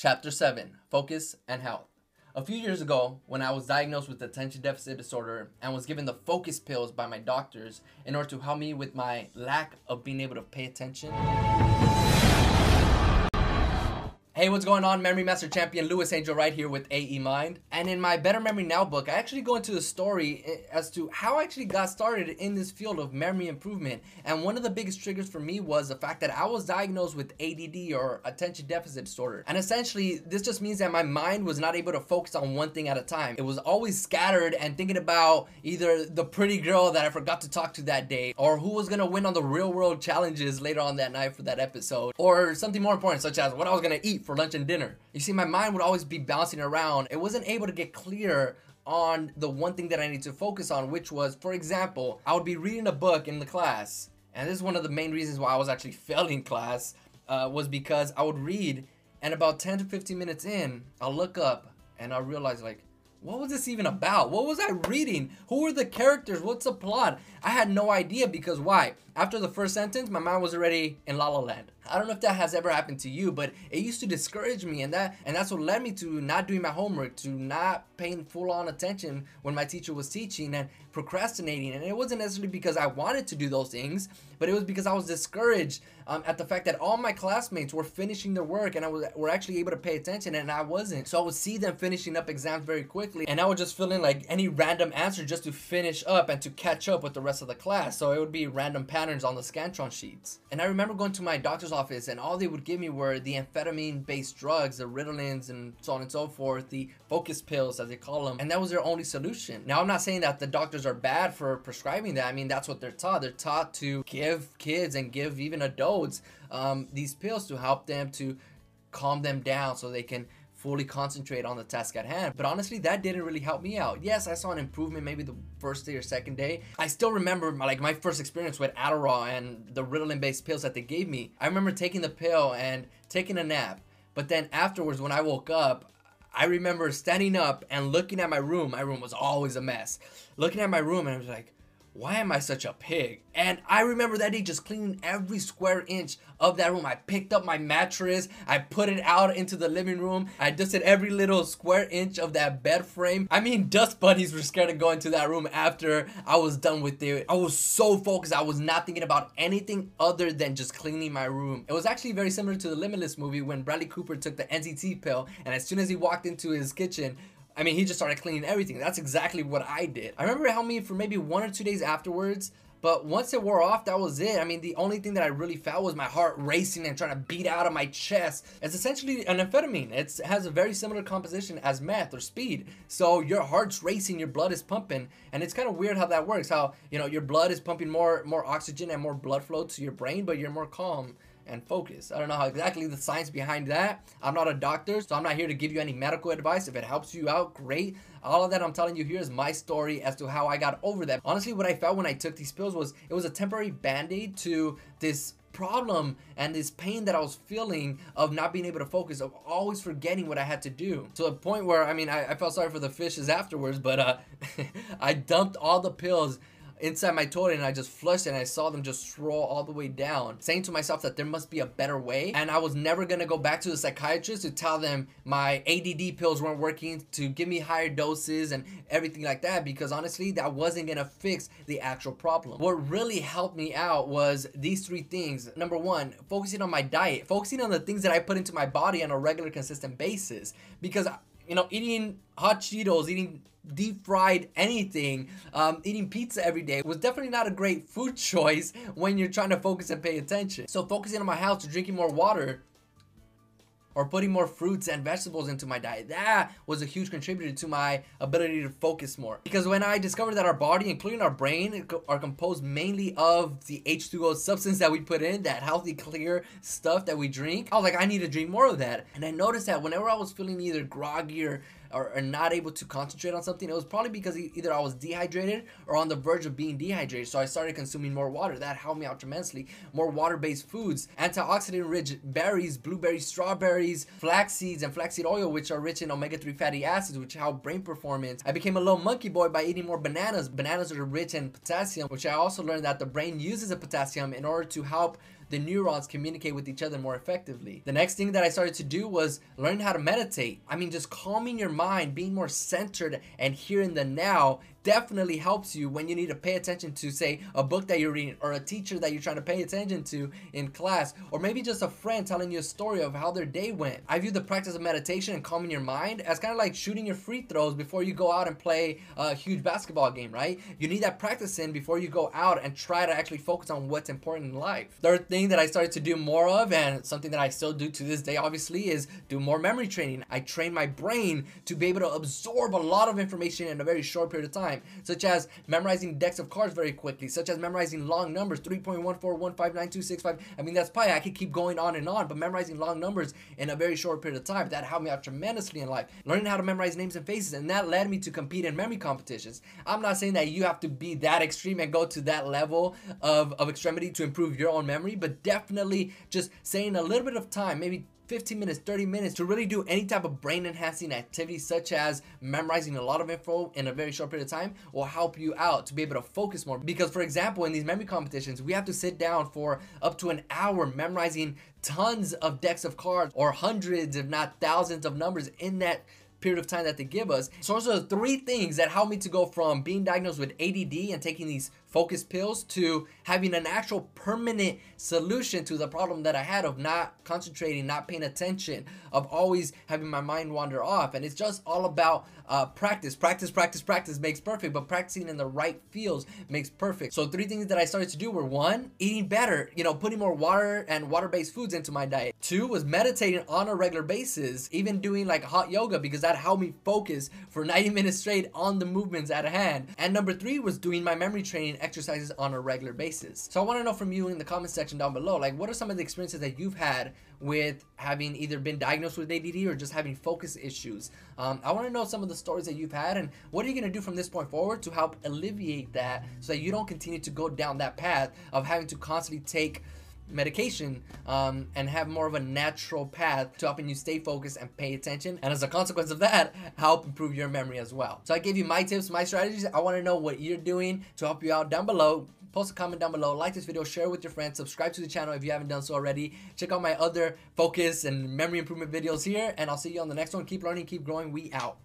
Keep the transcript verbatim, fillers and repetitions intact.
Chapter seven, Focus and Health. A few years ago, when I was diagnosed with attention deficit disorder and was given the focus pills by my doctors in order to help me with my lack of being able to pay attention. Hey, what's going on? Memory Master Champion Lewis Angel right here with A E Mind. And in my Better Memory Now book, I actually go into the story as to how I actually got started in this field of memory improvement. And one of the biggest triggers for me was the fact that I was diagnosed with A D D, or attention deficit disorder. And essentially, this just means that my mind was not able to focus on one thing at a time. It was always scattered and thinking about either the pretty girl that I forgot to talk to that day, or who was gonna win on the real world challenges later on that night for that episode, or something more important, such as what I was gonna eat for lunch and dinner. You see, my mind would always be bouncing around. It wasn't able to get clear on the one thing that I need to focus on, which was, for example, I would be reading a book in the class. And this is one of the main reasons why I was actually failing class, uh, was because I would read, and about ten to fifteen minutes in, I'll look up and I'll realize, like, what was this even about? What was I reading? Who were the characters? What's the plot? I had no idea, because why? After the first sentence, my mind was already in La La Land. I don't know if that has ever happened to you, but it used to discourage me, and that and that's what led me to not doing my homework, to not paying full-on attention when my teacher was teaching, and procrastinating. And it wasn't necessarily because I wanted to do those things, but it was because I was discouraged um, at the fact that all my classmates were finishing their work and I was were actually able to pay attention, and I wasn't. So I would see them finishing up exams very quickly, and I would just fill in like any random answer just to finish up and to catch up with the rest of the class. So it would be random patterns on the Scantron sheets. And I remember going to my doctor's office, and all they would give me were the amphetamine based drugs, the Ritalins and so on and so forth, the focus pills as they call them, and that was their only solution. Now, I'm not saying that the doctors are bad for prescribing that. I mean, that's what they're taught. They're taught to give kids and give even adults um, these pills to help them to calm them down so they can fully concentrate on the task at hand. But honestly, that didn't really help me out. Yes, I saw an improvement maybe the first day or second day. I still remember my, like my first experience with Adderall and the Ritalin based pills that they gave me. I remember taking the pill and taking a nap, but then afterwards when I woke up, I remember standing up and looking at my room. My room was always a mess. Looking at my room, and I was like, why am I such a pig? And I remember that day just cleaning every square inch of that room. I picked up my mattress, I put it out into the living room, I dusted every little square inch of that bed frame. I mean, dust bunnies were scared to go into that room after I was done with it. I was so focused, I was not thinking about anything other than just cleaning my room. It was actually very similar to the Limitless movie when Bradley Cooper took the N Z T pill, and as soon as he walked into his kitchen, I mean, he just started cleaning everything. That's exactly what I did. I remember it helped me for maybe one or two days afterwards, but once it wore off, that was it. I mean, the only thing that I really felt was my heart racing and trying to beat out of my chest. It's essentially an amphetamine. It's, it has a very similar composition as meth or speed. So your heart's racing, your blood is pumping, and it's kind of weird how that works. How, you know, your blood is pumping more, more oxygen and more blood flow to your brain, but you're more calm and focus. I don't know how exactly the science behind that. I'm not a doctor, so I'm not here to give you any medical advice. If it helps you out, great. All of that I'm telling you here is my story as to how I got over that. Honestly, what I felt when I took these pills was it was a temporary band-aid to this problem and this pain that I was feeling of not being able to focus, of always forgetting what I had to do, to the point where, I mean, I, I felt sorry for the fishes afterwards, but uh, I dumped all the pills inside my toilet, and I just flushed it, and I saw them just roll all the way down, saying to myself that there must be a better way. And I was never gonna go back to the psychiatrist to tell them my A D D pills weren't working, to give me higher doses and everything like that, because honestly, that wasn't gonna fix the actual problem. What really helped me out was these three things. Number one, focusing on my diet, focusing on the things that I put into my body on a regular, consistent basis, because you know, eating hot Cheetos, eating deep fried anything, um, eating pizza every day was definitely not a great food choice when you're trying to focus and pay attention. So focusing on my health, drinking more water, or putting more fruits and vegetables into my diet, that was a huge contributor to my ability to focus more. Because when I discovered that our body, including our brain, are composed mainly of the H two O substance that we put in, that healthy, clear stuff that we drink, I was like, I need to drink more of that. And I noticed that whenever I was feeling either groggy or Or, or not able to concentrate on something, it was probably because either I was dehydrated or on the verge of being dehydrated. So I started consuming more water. That helped me out tremendously. More water-based foods, antioxidant-rich berries, blueberries, strawberries, flax seeds, and flaxseed oil, which are rich in omega three fatty acids, which help brain performance. I became a little monkey boy by eating more bananas. Bananas are rich in potassium, which I also learned that the brain uses the potassium in order to help the neurons communicate with each other more effectively. The next thing that I started to do was learn how to meditate. I mean, just calming your mind, being more centered and here in the now definitely helps you when you need to pay attention to, say, a book that you're reading or a teacher that you're trying to pay attention to in class, or maybe just a friend telling you a story of how their day went. I view the practice of meditation and calming your mind as kind of like shooting your free throws before you go out and play a huge basketball game, right? You need that practice in before you go out and try to actually focus on what's important in life. Third thing that I started to do more of, and something that I still do to this day, obviously, is do more memory training. I train my brain to be able to absorb a lot of information in a very short period of time, such as memorizing decks of cards very quickly, such as memorizing long numbers, three point one four one five nine two six five. I mean, that's pi. I could keep going on and on, but memorizing long numbers in a very short period of time, that helped me out tremendously in life. Learning how to memorize names and faces, and that led me to compete in memory competitions. I'm not saying that you have to be that extreme and go to that level of, of extremity to improve your own memory, but definitely just saving a little bit of time, maybe fifteen minutes, thirty minutes, to really do any type of brain enhancing activity, such as memorizing a lot of info in a very short period of time, will help you out to be able to focus more. Because, for example, in these memory competitions, we have to sit down for up to an hour memorizing tons of decks of cards or hundreds, if not thousands, of numbers in that period of time that they give us. So those are the three things that helped me to go from being diagnosed with A D D and taking these focus pills to having an actual permanent solution to the problem that I had of not concentrating, not paying attention, of always having my mind wander off. And it's just all about uh, practice. Practice, practice, practice makes perfect, but practicing in the right fields makes perfect. So three things that I started to do were, one, eating better, you know, putting more water and water-based foods into my diet. Two was meditating on a regular basis, even doing like hot yoga, because that helped me focus for ninety minutes straight on the movements at hand. And number three was doing my memory training exercises on a regular basis. So I want to know from you in the comment section down below, like, what are some of the experiences that you've had with having either been diagnosed with A D D or just having focus issues? Um, I want to know some of the stories that you've had, and what are you going to do from this point forward to help alleviate that so that you don't continue to go down that path of having to constantly take medication um, and have more of a natural path to helping you stay focused and pay attention, and as a consequence of that, help improve your memory as well. So I gave you my tips, my strategies. I want to know what you're doing to help you out down below. Post a comment down below, like this video, share it with your friends, subscribe to the channel if you haven't done so already. Check out my other focus and memory improvement videos here, and I'll see you on the next one. Keep learning, keep growing. We out.